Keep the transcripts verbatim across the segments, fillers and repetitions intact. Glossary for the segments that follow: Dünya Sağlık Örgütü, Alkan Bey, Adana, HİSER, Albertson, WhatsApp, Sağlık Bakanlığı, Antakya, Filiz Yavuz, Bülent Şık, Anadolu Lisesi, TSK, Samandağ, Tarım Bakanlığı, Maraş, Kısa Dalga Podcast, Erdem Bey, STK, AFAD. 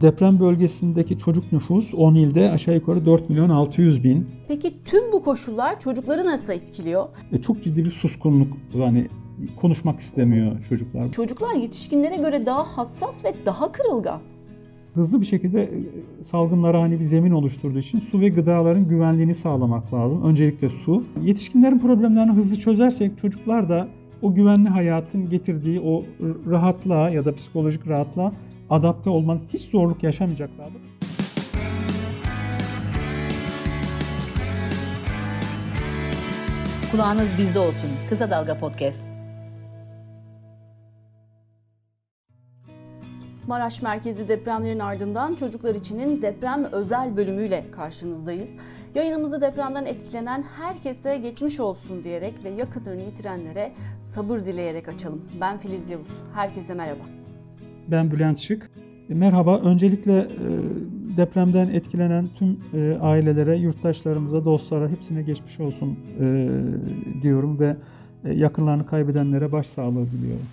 Deprem bölgesindeki çocuk nüfus on ilde aşağı yukarı dört milyon altı yüz bin. Peki tüm bu koşullar çocukları nasıl etkiliyor? E, çok ciddi bir suskunluk, yani konuşmak istemiyor çocuklar. Çocuklar yetişkinlere göre daha hassas ve daha kırılgan. Hızlı bir şekilde salgınlara hani bir zemin oluşturduğu için su ve gıdaların güvenliğini sağlamak lazım. Öncelikle su. Yetişkinlerin problemlerini hızlı çözersek çocuklar da o güvenli hayatın getirdiği o rahatlığa ya da psikolojik rahatlığa adapte olmanın hiç zorluk yaşamayacaklardır. Kulağınız bizde olsun. Kısa Dalga Podcast. Maraş merkezli depremlerin ardından çocuklar içinin deprem özel bölümüyle karşınızdayız. Yayınımızı depremden etkilenen herkese geçmiş olsun diyerek ve yakınlarını yitirenlere sabır dileyerek açalım. Ben Filiz Yavuz. Herkese merhaba. Ben Bülent Şık. Merhaba. Öncelikle depremden etkilenen tüm ailelere, yurttaşlarımıza, dostlara hepsine geçmiş olsun diyorum ve yakınlarını kaybedenlere başsağlığı diliyorum.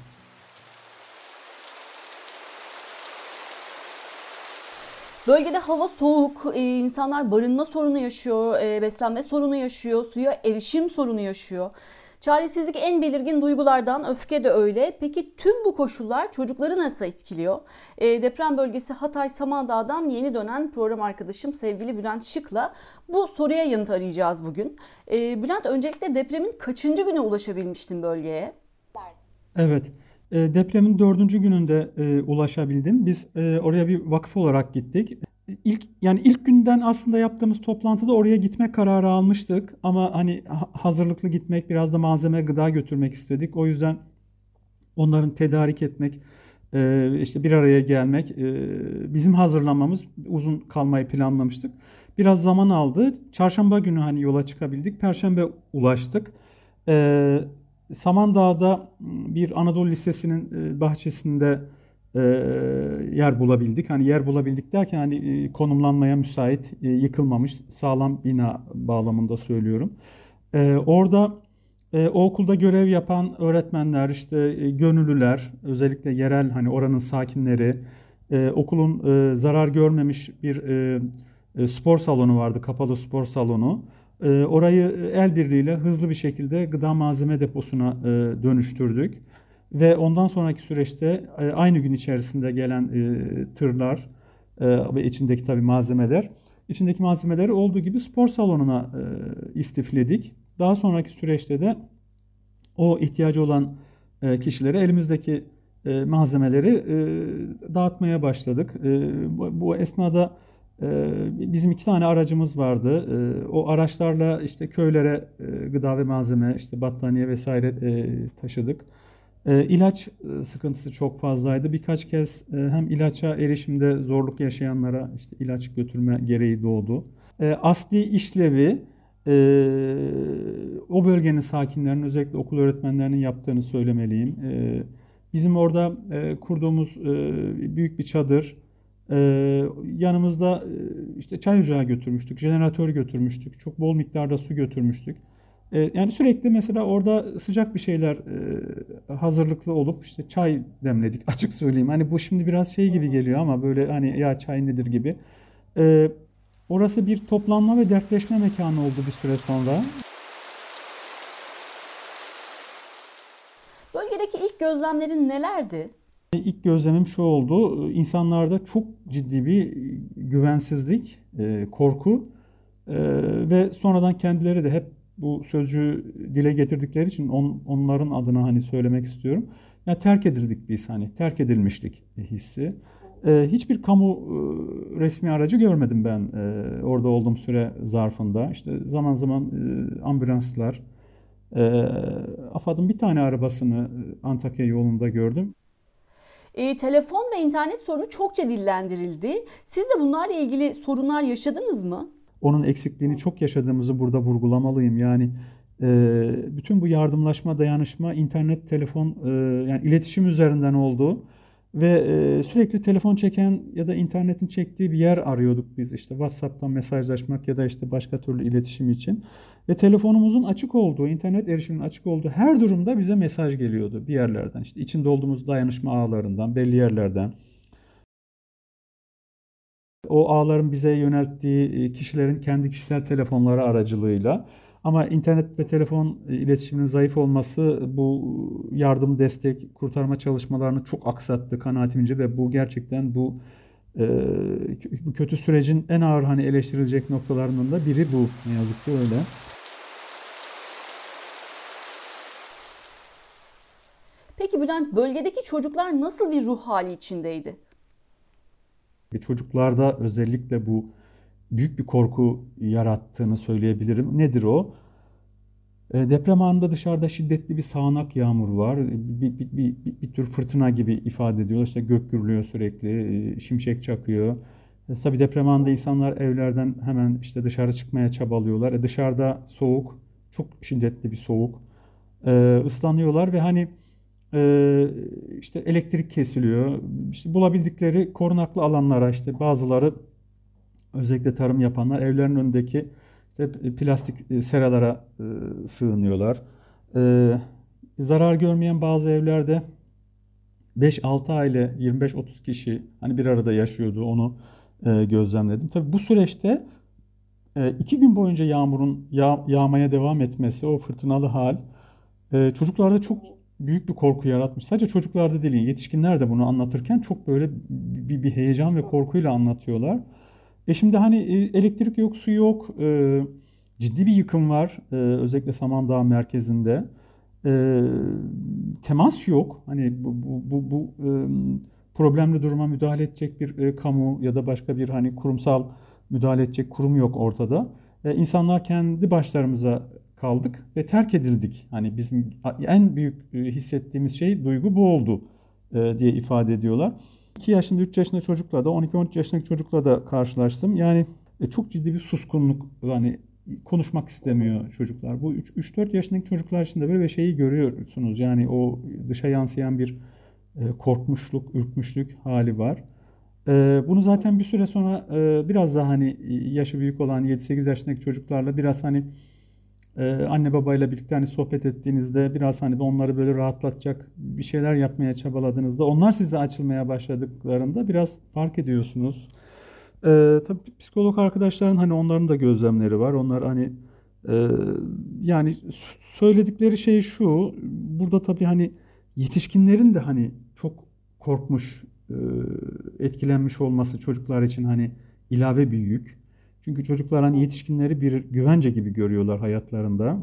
Bölgede hava soğuk, insanlar barınma sorunu yaşıyor, beslenme sorunu yaşıyor, suya erişim sorunu yaşıyor. Çaresizlik en belirgin duygulardan, öfke de öyle. Peki tüm bu koşullar çocukları nasıl etkiliyor? E, deprem bölgesi Hatay Samandağ'dan yeni dönen program arkadaşım sevgili Bülent Şık'la bu soruya yanıt arayacağız bugün. E, Bülent, öncelikle depremin kaçıncı güne ulaşabilmiştin bölgeye? Evet. Depremin dördüncü gününde e, ulaşabildim. Biz e, oraya bir vakıf olarak gittik. İlk yani ilk günden aslında yaptığımız toplantıda oraya gitme kararı almıştık. Ama hani hazırlıklı gitmek, biraz da malzeme, gıda götürmek istedik. O yüzden onların tedarik etmek, e, işte bir araya gelmek, e, bizim hazırlanmamız, uzun kalmayı planlamıştık. Biraz zaman aldı. Çarşamba günü hani yola çıkabildik. Perşembe ulaştık. E, Samandağ'da bir Anadolu Lisesi'nin bahçesinde yer bulabildik. Hani yer bulabildik derken hani konumlanmaya müsait, yıkılmamış sağlam bina bağlamında söylüyorum. Orada o okulda görev yapan öğretmenler, işte gönüllüler, özellikle yerel hani oranın sakinleri, okulun zarar görmemiş bir spor salonu vardı, kapalı spor salonu. Orayı el birliğiyle hızlı bir şekilde gıda malzeme deposuna dönüştürdük. Ve ondan sonraki süreçte aynı gün içerisinde gelen tırlar ve içindeki tabii malzemeler, içindeki malzemeleri olduğu gibi spor salonuna istifledik. Daha sonraki süreçte de o ihtiyacı olan kişilere elimizdeki malzemeleri dağıtmaya başladık. Bu esnada bizim iki tane aracımız vardı. O araçlarla işte köylere gıda ve malzeme, işte battaniye vesaire taşıdık. İlaç sıkıntısı çok fazlaydı. Birkaç kez hem ilaça erişimde zorluk yaşayanlara işte ilaç götürme gereği doğdu. Asli işlevi o bölgenin sakinlerinin, özellikle okul öğretmenlerinin yaptığını söylemeliyim. Bizim orada kurduğumuz büyük bir çadır, Ee, yanımızda işte çay ocağı götürmüştük, jeneratör götürmüştük, çok bol miktarda su götürmüştük. Ee, yani sürekli mesela orada sıcak bir şeyler e, hazırlıklı olup işte çay demledik, açık söyleyeyim. Hani bu şimdi biraz şey gibi geliyor ama böyle hani ya çay nedir gibi. Ee, orası bir toplanma ve dertleşme mekanı oldu bir süre sonra. Bölgedeki ilk gözlemlerin nelerdi? İlk gözlemim şu oldu, insanlarda çok ciddi bir güvensizlik, korku ve sonradan kendileri de hep bu sözcüğü dile getirdikleri için onların adına hani söylemek istiyorum. Ya terk edildik biz, hani terk edilmişlik hissi. Hiçbir kamu resmi aracı görmedim ben orada olduğum süre zarfında. İşte zaman zaman ambulanslar, AFAD'ın bir tane arabasını Antakya yolunda gördüm. E, telefon ve internet sorunu çokça dillendirildi. Siz de bunlarla ilgili sorunlar yaşadınız mı? Onun eksikliğini çok yaşadığımızı burada vurgulamalıyım. Yani e, bütün bu yardımlaşma, dayanışma, internet, telefon, e, yani iletişim üzerinden oldu. Ve e, sürekli telefon çeken ya da internetin çektiği bir yer arıyorduk biz. İşte WhatsApp'tan mesajlaşmak ya da işte başka türlü iletişim için. Ve telefonumuzun açık olduğu, internet erişiminin açık olduğu her durumda bize mesaj geliyordu bir yerlerden. İşte içinde olduğumuz dayanışma ağlarından, belli yerlerden. O ağların bize yönelttiği kişilerin kendi kişisel telefonları aracılığıyla. Ama internet ve telefon iletişiminin zayıf olması bu yardım, destek, kurtarma çalışmalarını çok aksattı kanaatimce ve bu gerçekten bu e, kötü sürecin en ağır hani eleştirilecek noktalarından da biri bu. Ne yazık ki öyle. Peki Bülent, bölgedeki çocuklar nasıl bir ruh hali içindeydi? Çocuklarda özellikle bu büyük bir korku yarattığını söyleyebilirim. Nedir o? Deprem anında dışarıda şiddetli bir sağanak yağmur var. Bir, bir, bir, bir, bir tür fırtına gibi ifade ediyorlar. İşte gök gürlüyor sürekli, şimşek çakıyor. E, tabii deprem anında insanlar evlerden hemen işte dışarı çıkmaya çabalıyorlar. E, dışarıda soğuk, çok şiddetli bir soğuk. E, ıslanıyorlar ve hani Ee, işte elektrik kesiliyor. İşte bulabildikleri korunaklı alanlara, işte bazıları özellikle tarım yapanlar evlerin önündeki işte plastik seralara e, sığınıyorlar. Ee, zarar görmeyen bazı evlerde beş altı aile, yirmi beş otuz kişi hani bir arada yaşıyordu. Onu e, gözlemledim. Tabii bu süreçte e, iki gün boyunca yağmurun yağ, yağmaya devam etmesi, o fırtınalı hal e, çocuklarda çok büyük bir korku yaratmış. Sadece çocuklarda değil, yetişkinler de bunu anlatırken çok böyle bir, bir heyecan ve korkuyla anlatıyorlar. E şimdi hani elektrik yok, su yok, e, ciddi bir yıkım var. E, özellikle Samandağ merkezinde. E, temas yok. Hani bu, bu, bu, bu e, problemli duruma müdahale edecek bir e, kamu ya da başka bir hani kurumsal müdahale edecek kurum yok ortada. E, insanlar kendi başlarımıza kaldık ve terk edildik. Hani bizim en büyük hissettiğimiz şey, duygu bu oldu diye ifade ediyorlar. iki yaşında, üç yaşında çocukla da, on iki on üç yaşındaki çocukla da karşılaştım. Yani çok ciddi bir suskunluk, hani konuşmak istemiyor çocuklar. Bu üç dört yaşındaki çocuklar için de böyle bir şeyi görüyorsunuz. Yani o dışa yansıyan bir korkmuşluk, ürkmüşlük hali var. Bunu zaten bir süre sonra biraz daha hani yaşı büyük olan yedi sekiz yaşındaki çocuklarla biraz hani Ee, anne babayla birlikte hani sohbet ettiğinizde, biraz hani onları böyle rahatlatacak bir şeyler yapmaya çabaladığınızda, onlar size açılmaya başladıklarında biraz fark ediyorsunuz. Ee, tabii psikolog arkadaşların hani onların da gözlemleri var. Onlar hani e, yani söyledikleri şey şu. Burada tabii hani yetişkinlerin de hani çok korkmuş, e, etkilenmiş olması çocuklar için hani ilave bir yük. Çünkü çocuklar hani yetişkinleri bir güvence gibi görüyorlar hayatlarında.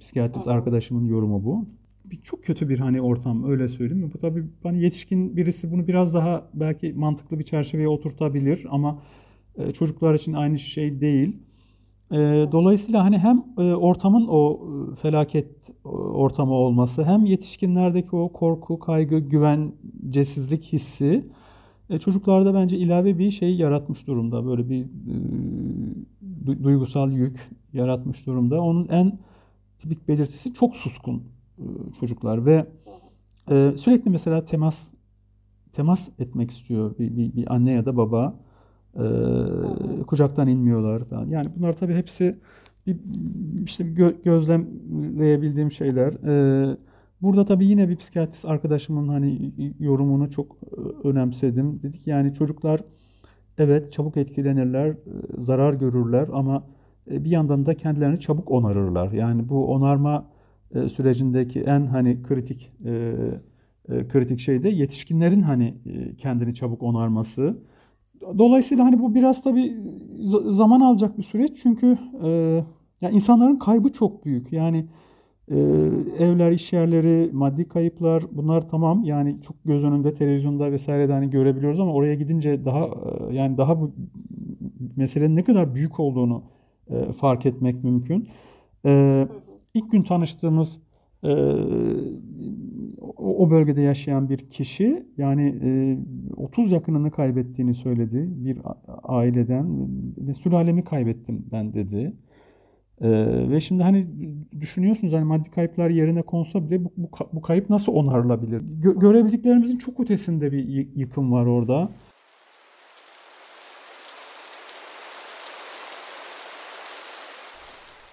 Psikiyatrist arkadaşımın yorumu bu. Bir, çok kötü bir hani ortam, öyle söyleyeyim mi? Bu tabii hani yetişkin birisi bunu biraz daha belki mantıklı bir çerçeveye oturtabilir ama e, çocuklar için aynı şey değil. E, dolayısıyla hani hem e, ortamın o felaket ortamı olması, hem yetişkinlerdeki o korku, kaygı, güvencesizlik hissi E çocuklarda bence ilave bir şey yaratmış durumda. Böyle bir e, duygusal yük yaratmış durumda. Onun en tipik belirtisi çok suskun e, çocuklar ve e, sürekli mesela temas temas etmek istiyor bir, bir, bir anne ya da baba. E, kucaktan inmiyorlar falan. Yani bunlar tabii hepsi bir, işte gö- gözlemleyebildiğim şeyler. E, Burada tabii yine bir psikiyatrist arkadaşımın hani yorumunu çok önemsedim. Dedik yani çocuklar evet çabuk etkilenirler, zarar görürler ama bir yandan da kendilerini çabuk onarırlar. Yani bu onarma sürecindeki en hani kritik kritik şey de yetişkinlerin hani kendini çabuk onarması. Dolayısıyla hani bu biraz tabii zaman alacak bir süreç çünkü ya insanların kaybı çok büyük. Yani Ee, evler, iş yerleri, maddi kayıplar, bunlar tamam yani çok göz önünde, televizyonda vesairede hani görebiliyoruz ama oraya gidince daha yani daha bu meselenin ne kadar büyük olduğunu e, fark etmek mümkün. Ee, ilk gün tanıştığımız e, o, o bölgede yaşayan bir kişi yani e, otuz yakınını kaybettiğini söyledi bir aileden ve sülalemi kaybettim ben dedi. Ee, ve şimdi hani düşünüyorsunuz hani maddi kayıplar yerine konsa bile bu, bu, bu kayıp nasıl onarılabilir? Gö- görebildiklerimizin çok ötesinde bir y- yıkım var orada.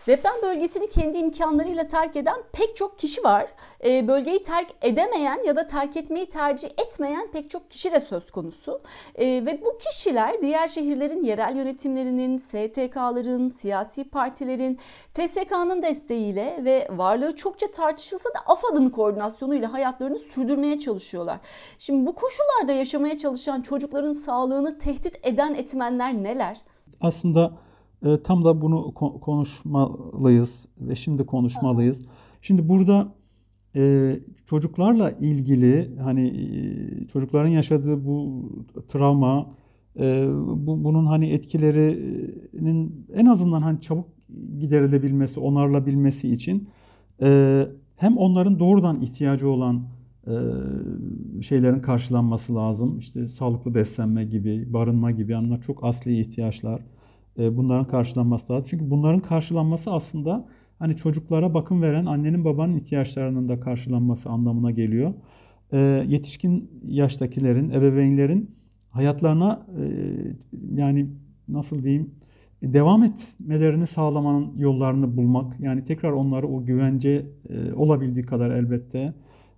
Deprem bölgesini kendi imkanlarıyla terk eden pek çok kişi var. E, bölgeyi terk edemeyen ya da terk etmeyi tercih etmeyen pek çok kişi de söz konusu. E, ve bu kişiler diğer şehirlerin yerel yönetimlerinin, S T K'ların, siyasi partilerin, T S K'nın desteğiyle ve varlığı çokça tartışılsa da AFAD'ın koordinasyonuyla hayatlarını sürdürmeye çalışıyorlar. Şimdi bu koşullarda yaşamaya çalışan çocukların sağlığını tehdit eden etmenler neler? Aslında e, tam da bunu ko- konuşmalıyız ve şimdi konuşmalıyız. Evet. Şimdi burada e, çocuklarla ilgili hani e, çocukların yaşadığı bu travma, e, bu, bunun hani etkilerinin en azından hani çabuk giderilebilmesi, onarılabilmesi için e, hem onların doğrudan ihtiyacı olan Ee, şeylerin karşılanması lazım. İşte sağlıklı beslenme gibi, barınma gibi anlar çok asli ihtiyaçlar. Ee, bunların karşılanması lazım. Çünkü bunların karşılanması aslında hani çocuklara bakım veren annenin babanın ihtiyaçlarının da karşılanması anlamına geliyor. Ee, yetişkin yaştakilerin, ebeveynlerin hayatlarına e, yani nasıl diyeyim devam etmelerini sağlamanın yollarını bulmak. Yani tekrar onları o güvence e, olabildiği kadar elbette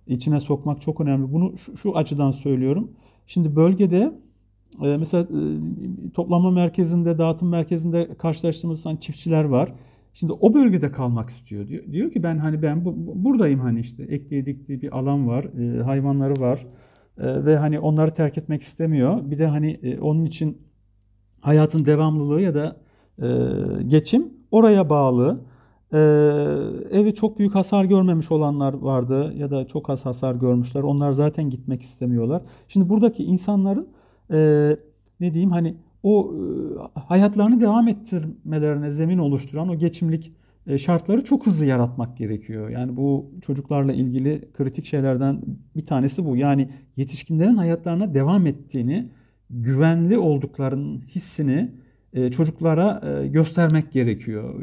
İçine sokmak çok önemli. Bunu şu, şu açıdan söylüyorum. Şimdi bölgede e, mesela e, toplama merkezinde, dağıtım merkezinde karşılaştığımız hani çiftçiler var. Şimdi o bölgede kalmak istiyor. Diyor, diyor ki ben hani ben bu, buradayım hani işte ektiği diktiği bir alan var, e, hayvanları var e, ve hani onları terk etmek istemiyor. Bir de hani e, onun için hayatın devamlılığı ya da e, geçim oraya bağlı. Ee, evi çok büyük hasar görmemiş olanlar vardı ya da çok az hasar görmüşler. Onlar zaten gitmek istemiyorlar. Şimdi buradaki insanların e, ne diyeyim hani o e, hayatlarını devam ettirmelerine zemin oluşturan o geçimlik e, şartları çok hızlı yaratmak gerekiyor. Yani bu çocuklarla ilgili kritik şeylerden bir tanesi bu. Yani yetişkinlerin hayatlarına devam ettiğini, güvenli olduklarının hissini çocuklara göstermek gerekiyor.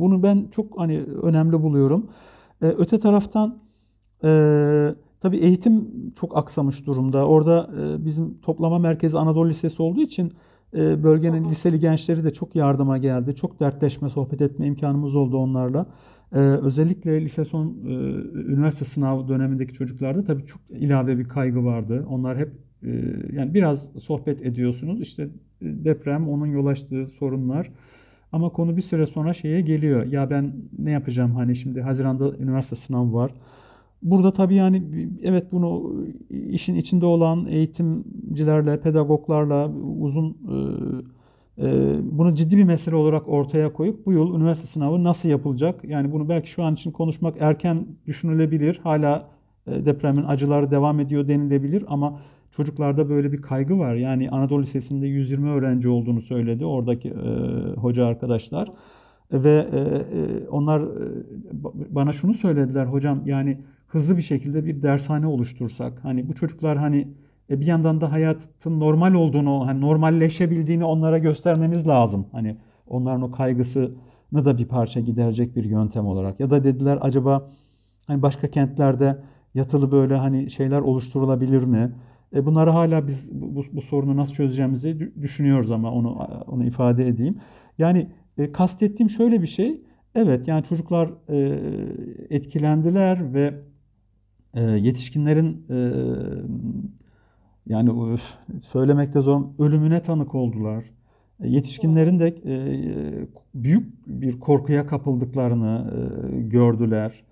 Bunu ben çok hani önemli buluyorum. Öte taraftan tabii eğitim çok aksamış durumda. Orada bizim toplama merkezi Anadolu Lisesi olduğu için bölgenin liseli gençleri de çok yardıma geldi. Çok dertleşme, sohbet etme imkanımız oldu onlarla. Özellikle lise son üniversite sınavı dönemindeki çocuklarda tabii çok ilave bir kaygı vardı. Onlar hep yani biraz sohbet ediyorsunuz. İşte deprem, onun yol açtığı sorunlar. Ama konu bir süre sonra şeye geliyor. Ya ben ne yapacağım hani şimdi Haziran'da üniversite sınavı var. Burada tabii yani evet bunu işin içinde olan eğitimcilerle, pedagoglarla uzun e, e, bunu ciddi bir mesele olarak ortaya koyup bu yıl üniversite sınavı nasıl yapılacak? Yani bunu belki şu an için konuşmak erken düşünülebilir. Hala e, depremin acıları devam ediyor denilebilir ama çocuklarda böyle bir kaygı var. Yani Anadolu Lisesi'nde yüz yirmi öğrenci olduğunu söyledi oradaki e, hoca arkadaşlar. Ve e, e, onlar e, bana şunu söylediler hocam yani hızlı bir şekilde bir dershane oluştursak. Hani bu çocuklar hani e, bir yandan da hayatın normal olduğunu, hani normalleşebildiğini onlara göstermemiz lazım. Hani onların o kaygısını da bir parça giderecek bir yöntem olarak. Ya da dediler acaba hani başka kentlerde yatılı böyle hani şeyler oluşturulabilir mi? Bunları hala biz bu, bu sorunu nasıl çözeceğimizi düşünüyoruz ama onu onu ifade edeyim. Yani e, kastettiğim şöyle bir şey. Evet yani çocuklar e, etkilendiler ve e, yetişkinlerin e, yani öf, söylemekte zor ölümüne tanık oldular. E, yetişkinlerin de e, büyük bir korkuya kapıldıklarını e, gördüler.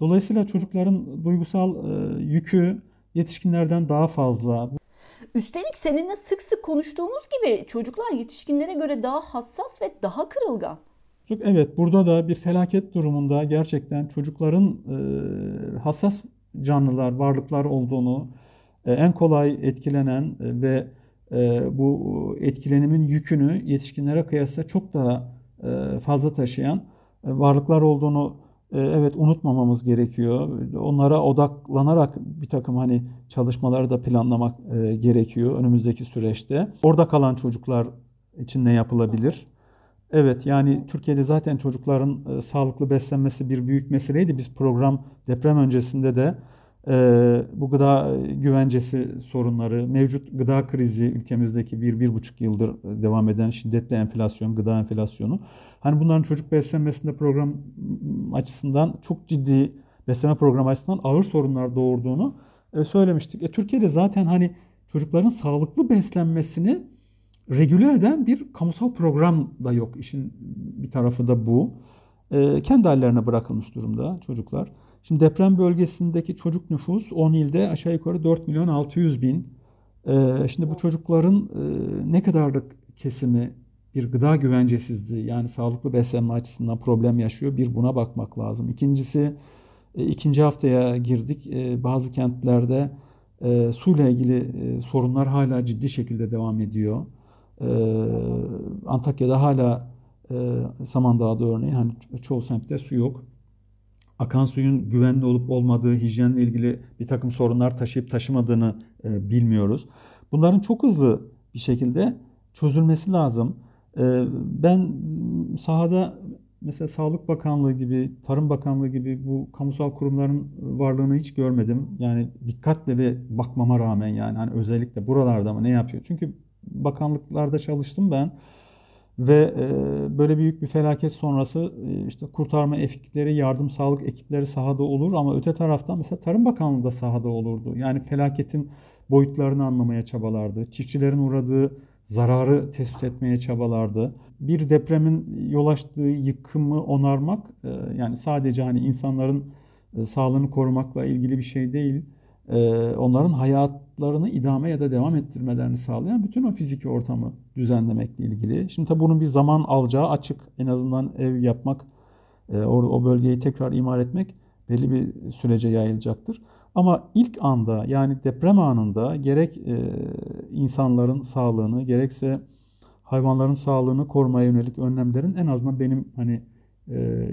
Dolayısıyla çocukların duygusal e, yükü yetişkinlerden daha fazla. Üstelik seninle sık sık konuştuğumuz gibi çocuklar yetişkinlere göre daha hassas ve daha kırılgan. Evet, burada da bir felaket durumunda gerçekten çocukların e, hassas canlılar, varlıklar olduğunu, e, en kolay etkilenen ve e, bu etkilenimin yükünü yetişkinlere kıyasla çok daha e, fazla taşıyan e, varlıklar olduğunu evet unutmamamız gerekiyor. Onlara odaklanarak bir takım hani çalışmaları da planlamak gerekiyor önümüzdeki süreçte. Orada kalan çocuklar için ne yapılabilir? Evet yani Türkiye'de zaten çocukların sağlıklı beslenmesi bir büyük meseleydi. Biz program deprem öncesinde de bu gıda güvencesi sorunları, mevcut gıda krizi, ülkemizdeki bir bir buçuk yıldır devam eden şiddetli enflasyon, gıda enflasyonu. Hani bunların çocuk beslenmesinde program açısından çok ciddi, beslenme programı açısından ağır sorunlar doğurduğunu söylemiştik. E, Türkiye'de zaten hani çocukların sağlıklı beslenmesini regüle eden bir kamusal program da yok. İşin bir tarafı da bu. E, kendi hallerine bırakılmış durumda çocuklar. Şimdi deprem bölgesindeki çocuk nüfus on ilde aşağı yukarı dört milyon altı yüz bin. E, şimdi bu çocukların e, ne kadarlık kesimi bir gıda güvencesizliği, yani sağlıklı beslenme açısından problem yaşıyor. Bir, buna bakmak lazım. İkincisi, e, ikinci haftaya girdik. E, bazı kentlerde e, suyla ilgili e, sorunlar hala ciddi şekilde devam ediyor. E, Antakya'da hala e, Samandağ'da örneğin hani çoğu semtte su yok. Akan suyun güvenli olup olmadığı, hijyenle ilgili bir takım sorunlar taşıyıp taşımadığını e, bilmiyoruz. Bunların çok hızlı bir şekilde çözülmesi lazım. E, ben sahada mesela Sağlık Bakanlığı gibi, Tarım Bakanlığı gibi bu kamusal kurumların varlığını hiç görmedim. Yani dikkatle ve bakmama rağmen yani hani özellikle buralarda mı ne yapıyor? Çünkü bakanlıklarda çalıştım ben. Ve böyle büyük bir felaket sonrası işte kurtarma ekipleri, yardım sağlık ekipleri sahada olur ama öte taraftan mesela Tarım Bakanlığı da sahada olurdu. Yani felaketin boyutlarını anlamaya çabalardı. Çiftçilerin uğradığı zararı tespit etmeye çabalardı. Bir depremin yol açtığı yıkımı onarmak, yani sadece hani insanların sağlığını korumakla ilgili bir şey değil. Onların hayatlarını idame ya da devam ettirmelerini sağlayan bütün o fiziki ortamı düzenlemekle ilgili. Şimdi tabii bunun bir zaman alacağı açık. En azından ev yapmak, o bölgeyi tekrar imar etmek belli bir sürece yayılacaktır. Ama ilk anda, yani deprem anında gerek insanların sağlığını gerekse hayvanların sağlığını korumaya yönelik önlemlerin en azından benim hani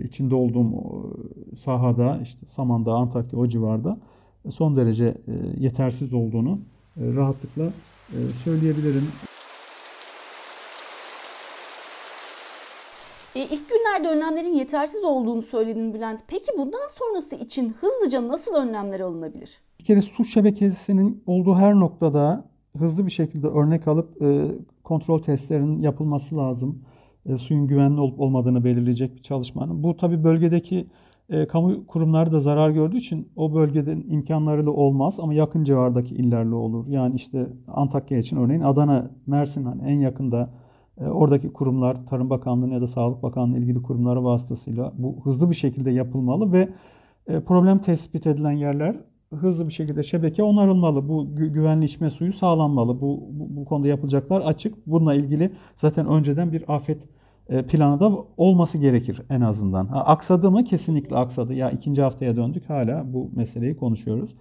içinde olduğum sahada, işte Samandağ, Antakya o civarda son derece yetersiz olduğunu rahatlıkla söyleyebilirim. İlk günlerde önlemlerin yetersiz olduğunu söyledin Bülent. Peki bundan sonrası için hızlıca nasıl önlemler alınabilir? Bir kere su şebekesinin olduğu her noktada hızlı bir şekilde örnek alıp kontrol testlerinin yapılması lazım. Suyun güvenli olup olmadığını belirleyecek bir çalışmanın. Bu tabii bölgedeki E, kamu kurumları da zarar gördüğü için o bölgeden imkanlarıyla olmaz ama yakın civardaki illerle olur. Yani işte Antakya için örneğin Adana, Mersin hani en yakında e, oradaki kurumlar, Tarım Bakanlığı ya da Sağlık Bakanlığı ilgili kurumları vasıtasıyla bu hızlı bir şekilde yapılmalı ve e, problem tespit edilen yerler hızlı bir şekilde şebeke onarılmalı. Bu gü- güvenli içme suyu sağlanmalı. Bu, bu, bu konuda yapılacaklar açık. Bununla ilgili zaten önceden bir afet planı da olması gerekir en azından. Ha, aksadı mı? Kesinlikle aksadı. Ya ikinci haftaya döndük, hala bu meseleyi konuşuyoruz.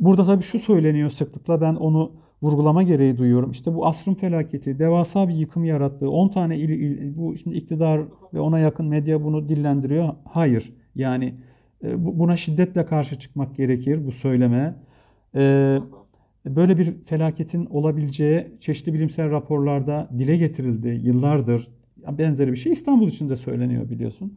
Burada tabii şu söyleniyor sıklıkla, ben onu vurgulama gereği duyuyorum. İşte bu asrın felaketi, devasa bir yıkım yarattığı on tane il, il bu şimdi iktidar ve ona yakın medya bunu dillendiriyor. Hayır. Yani buna şiddetle karşı çıkmak gerekir bu söyleme. Ee, Böyle bir felaketin olabileceği çeşitli bilimsel raporlarda dile getirildi yıllardır. Benzeri bir şey İstanbul için de söyleniyor biliyorsun.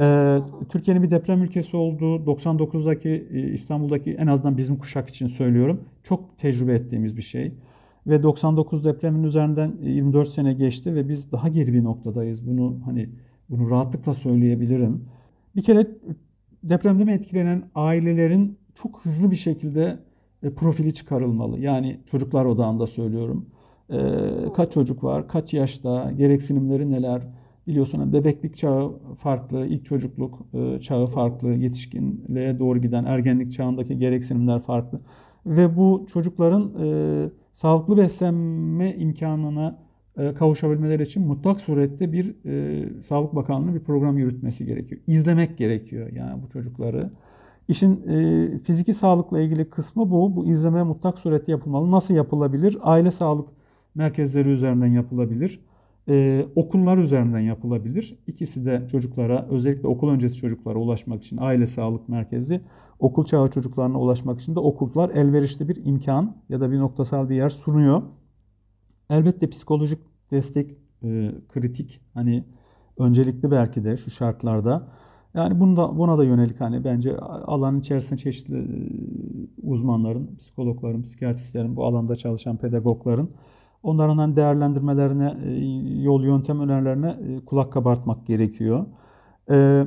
Ee, Türkiye'nin bir deprem ülkesi olduğu doksan dokuzdaki İstanbul'daki, en azından bizim kuşak için söylüyorum, çok tecrübe ettiğimiz bir şey. Ve doksan dokuz depremin üzerinden yirmi dört sene geçti ve biz daha geri bir noktadayız. Bunu hani bunu rahatlıkla söyleyebilirim. Bir kere depremden etkilenen ailelerin çok hızlı bir şekilde profili çıkarılmalı. Yani çocuklar odağında söylüyorum. Kaç çocuk var, kaç yaşta, gereksinimleri neler, biliyorsun bebeklik çağı farklı, ilk çocukluk çağı farklı, yetişkinliğe doğru giden ergenlik çağındaki gereksinimler farklı ve bu çocukların e, sağlıklı beslenme imkanına e, kavuşabilmeleri için mutlak surette bir e, Sağlık Bakanlığı bir program yürütmesi gerekiyor, izlemek gerekiyor yani bu çocukları. İşin e, fiziki sağlıkla ilgili kısmı bu, bu izleme mutlak surette yapılmalı. Nasıl yapılabilir? Aile sağlık merkezleri üzerinden yapılabilir. Ee, okullar üzerinden yapılabilir. İkisi de çocuklara, özellikle okul öncesi çocuklara ulaşmak için aile sağlık merkezi, okul çağı çocuklarına ulaşmak için de okullar elverişli bir imkan ya da bir noktasal bir yer sunuyor. Elbette psikolojik destek e, kritik. Hani öncelikli belki de şu şartlarda. Yani bunu da, buna da yönelik hani bence alanın içerisinde çeşitli uzmanların, psikologların, psikiyatristlerin, bu alanda çalışan pedagogların, onların değerlendirmelerine, yol yöntem önerilerine kulak kabartmak gerekiyor. Ee,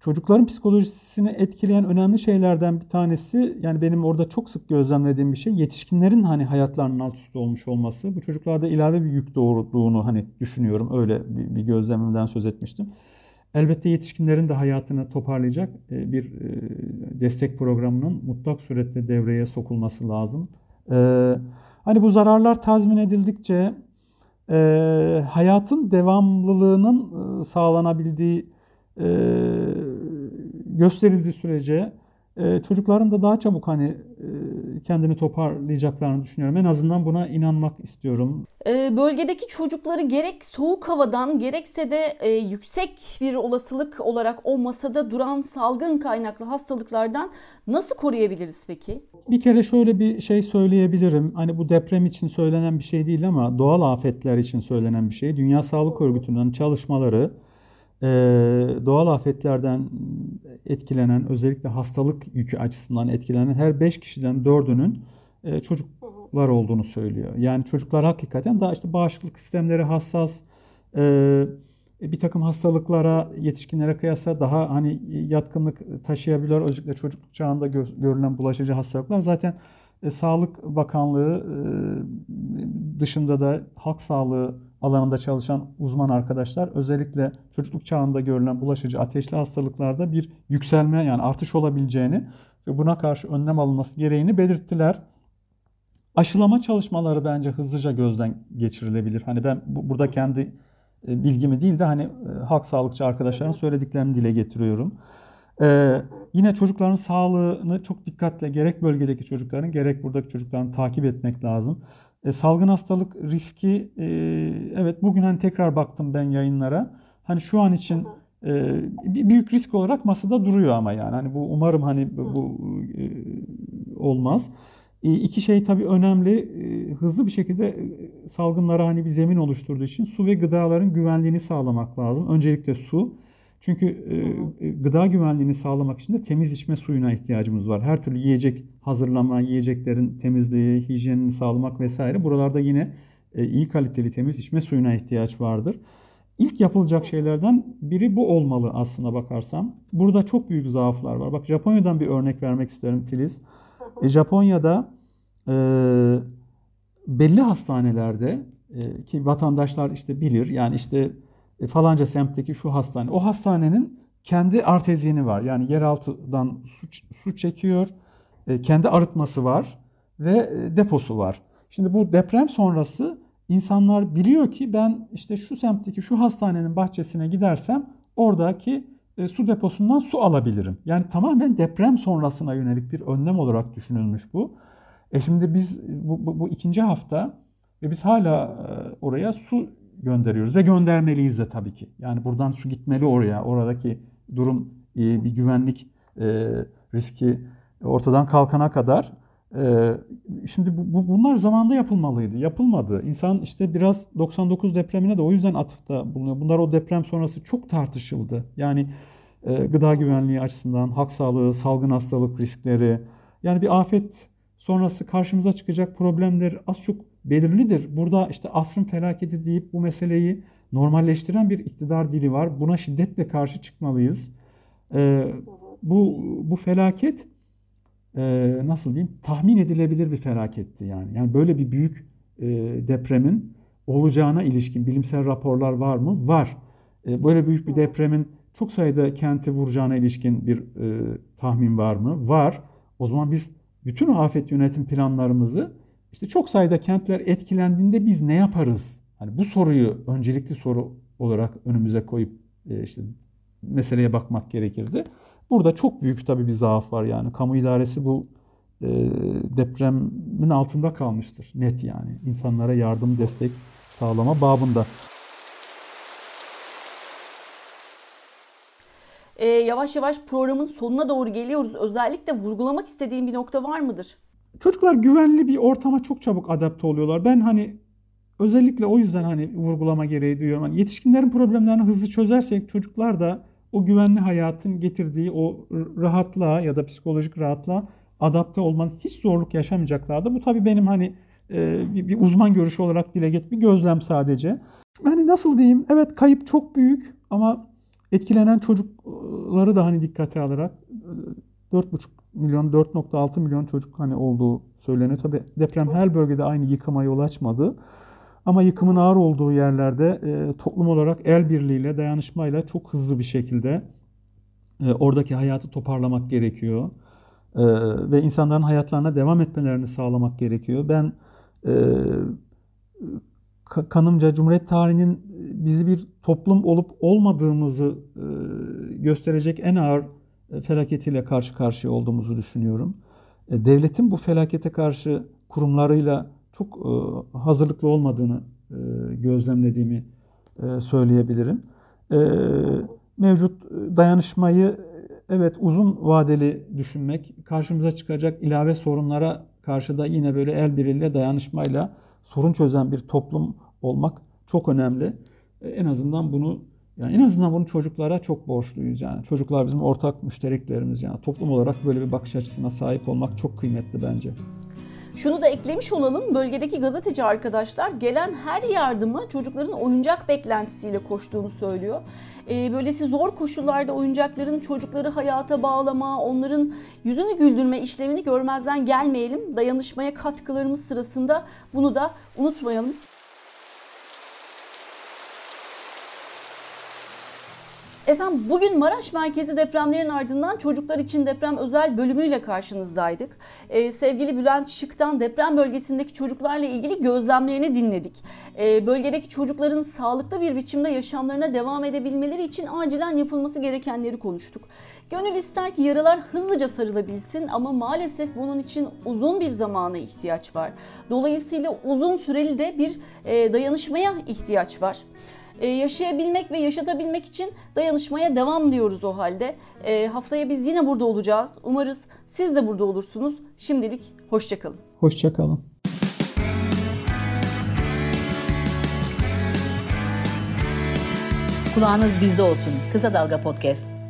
çocukların psikolojisini etkileyen önemli şeylerden bir tanesi, yani benim orada çok sık gözlemlediğim bir şey, yetişkinlerin hani hayatlarının alt üstü olmuş olması. Bu çocuklarda ilave bir yük doğurduğunu hani düşünüyorum. Öyle bir, bir gözlemimden söz etmiştim. Elbette yetişkinlerin de hayatını toparlayacak bir destek programının mutlak suretle devreye sokulması lazım. Ee, hani bu zararlar tazmin edildikçe e, hayatın devamlılığının sağlanabildiği e, gösterildiği sürece e, çocukların da daha çabuk hani e, kendini toparlayacaklarını düşünüyorum. En azından buna inanmak istiyorum. Bölgedeki çocukları gerek soğuk havadan gerekse de yüksek bir olasılık olarak o masada duran salgın kaynaklı hastalıklardan nasıl koruyabiliriz peki? Bir kere şöyle bir şey söyleyebilirim. Hani bu deprem için söylenen bir şey değil ama doğal afetler için söylenen bir şey. Dünya Sağlık Örgütü'nün çalışmaları doğal afetlerden etkilenen, özellikle hastalık yükü açısından etkilenen her beş kişiden dördünün çocuk olduğunu söylüyor. Yani çocuklar hakikaten daha işte bağışıklık sistemleri hassas, e, bir takım hastalıklara yetişkinlere kıyasla daha hani yatkınlık taşıyabilir. Özellikle çocukluk çağında gö- görülen bulaşıcı hastalıklar. Zaten e, Sağlık Bakanlığı e, dışında da halk sağlığı alanında çalışan uzman arkadaşlar özellikle çocukluk çağında görülen bulaşıcı ateşli hastalıklarda bir yükselme, yani artış olabileceğini ve buna karşı önlem alınması gereğini belirttiler. Aşılama çalışmaları bence hızlıca gözden geçirilebilir. Hani ben bu, burada kendi bilgimi değil de hani halk sağlıkçı arkadaşların söylediklerini dile getiriyorum. Ee, yine çocukların sağlığını çok dikkatle gerek bölgedeki çocukların gerek buradaki çocukların takip etmek lazım. Ee, salgın hastalık riski e, evet bugün hani tekrar baktım ben yayınlara. Hani şu an için e, büyük risk olarak masada duruyor ama yani hani bu umarım hani bu, bu e, olmaz. İki şey tabii önemli. Hızlı bir şekilde salgınlara hani bir zemin oluşturduğu için su ve gıdaların güvenliğini sağlamak lazım. Öncelikle su. Çünkü gıda güvenliğini sağlamak için de temiz içme suyuna ihtiyacımız var. Her türlü yiyecek hazırlama, yiyeceklerin temizliği, hijyenini sağlamak vesaire. Buralarda yine iyi kaliteli temiz içme suyuna ihtiyaç vardır. İlk yapılacak şeylerden biri bu olmalı aslına bakarsam. Burada çok büyük zaaflar var. Bak Japonya'dan bir örnek vermek isterim Filiz. Japonya'da e, belli hastanelerde e, ki vatandaşlar işte bilir yani işte e, falanca semtteki şu hastane, o hastanenin kendi artezini var. Yani yeraltıdan su, su çekiyor, e, kendi arıtması var ve e, deposu var. Şimdi bu deprem sonrası insanlar biliyor ki ben işte şu semtteki şu hastanenin bahçesine gidersem oradaki E, su deposundan su alabilirim. Yani tamamen deprem sonrasına yönelik bir önlem olarak düşünülmüş bu. E şimdi biz bu, bu, bu ikinci hafta ve biz hala e, oraya su gönderiyoruz ve göndermeliyiz de tabii ki. Yani buradan su gitmeli oraya. Oradaki durum e, bir güvenlik e, riski ortadan kalkana kadar. E, şimdi bu, bu, bunlar zamanında yapılmalıydı. Yapılmadı. İnsan işte biraz doksan dokuz depremine de o yüzden atıfta bulunuyor. Bunlar o deprem sonrası çok tartışıldı. Yani gıda güvenliği açısından, halk sağlığı, salgın hastalık riskleri, yani bir afet sonrası karşımıza çıkacak problemler az çok belirlidir. Burada işte asrın felaketi deyip bu meseleyi normalleştiren bir iktidar dili var. Buna şiddetle karşı çıkmalıyız. Bu bu felaket nasıl diyeyim? Tahmin edilebilir bir felaketti yani. Yani böyle bir büyük depremin olacağına ilişkin bilimsel raporlar var mı? Var. Böyle büyük bir depremin çok sayıda kenti vuracağına ilişkin bir e, tahmin var mı? Var. O zaman biz bütün afet yönetim planlarımızı işte çok sayıda kentler etkilendiğinde biz ne yaparız? Hani bu soruyu öncelikli soru olarak önümüze koyup e, işte meseleye bakmak gerekirdi. Burada çok büyük tabii bir zaaf var yani. Kamu idaresi bu e, depremin altında kalmıştır. Net yani. İnsanlara yardım, destek sağlama babında. Ee, yavaş yavaş programın sonuna doğru geliyoruz. Özellikle vurgulamak istediğim bir nokta var mıdır? Çocuklar güvenli bir ortama çok çabuk adapte oluyorlar. Ben hani özellikle o yüzden hani vurgulama gereği duyuyorum. Hani yetişkinlerin problemlerini hızlı çözersek çocuklar da o güvenli hayatın getirdiği o rahatlığa ya da psikolojik rahatlığa adapte olman, hiç zorluk yaşamayacaklardı. Bu tabii benim hani e, bir, bir uzman görüşü olarak dile getirdiğim bir gözlem sadece. Hani nasıl diyeyim? Evet, kayıp çok büyük ama etkilenen çocukları da hani dikkate alarak dört buçuk milyon, dört nokta altı milyon çocuk hani olduğu söyleniyor. Tabii deprem her bölgede aynı yıkıma yol açmadı. Ama yıkımın ağır olduğu yerlerde e, toplum olarak el birliğiyle, dayanışmayla çok hızlı bir şekilde e, oradaki hayatı toparlamak gerekiyor. E, ve insanların hayatlarına devam etmelerini sağlamak gerekiyor. Ben e, kanımca Cumhuriyet tarihinin bizi bir toplum olup olmadığımızı e, gösterecek en ağır felaketiyle karşı karşıya olduğumuzu düşünüyorum. E, devletin bu felakete karşı kurumlarıyla çok hazırlıklı olmadığını gözlemlediğimi söyleyebilirim. Mevcut dayanışmayı, evet, uzun vadeli düşünmek, karşımıza çıkacak ilave sorunlara karşı da yine böyle el birliğiyle, dayanışmayla sorun çözen bir toplum olmak çok önemli. En azından bunu yani en azından bunu çocuklara çok borçluyuz yani. Çocuklar bizim ortak müştereklerimiz yani. Toplum olarak böyle bir bakış açısına sahip olmak çok kıymetli bence. Şunu da eklemiş olalım, bölgedeki gazeteci arkadaşlar gelen her yardıma çocukların oyuncak beklentisiyle koştuğunu söylüyor. Ee, böylesi zor koşullarda oyuncakların çocukları hayata bağlama, onların yüzünü güldürme işlemini görmezden gelmeyelim. Dayanışmaya katkılarımız sırasında bunu da unutmayalım. Efendim, bugün Maraş merkezi depremlerin ardından çocuklar için deprem özel bölümüyle karşınızdaydık. Ee, sevgili Bülent Şık'tan deprem bölgesindeki çocuklarla ilgili gözlemlerini dinledik. Ee, bölgedeki çocukların sağlıklı bir biçimde yaşamlarına devam edebilmeleri için acilen yapılması gerekenleri konuştuk. Gönül ister ki yaralar hızlıca sarılabilsin ama maalesef bunun için uzun bir zamana ihtiyaç var. Dolayısıyla uzun süreli de bir e, dayanışmaya ihtiyaç var. Ee, yaşayabilmek ve yaşatabilmek için dayanışmaya devam diyoruz o halde. Ee, haftaya biz yine burada olacağız. Umarız siz de burada olursunuz. Şimdilik hoşça kalın. Hoşça kalın. Kulağınız bizde olsun. Kısa Dalga Podcast.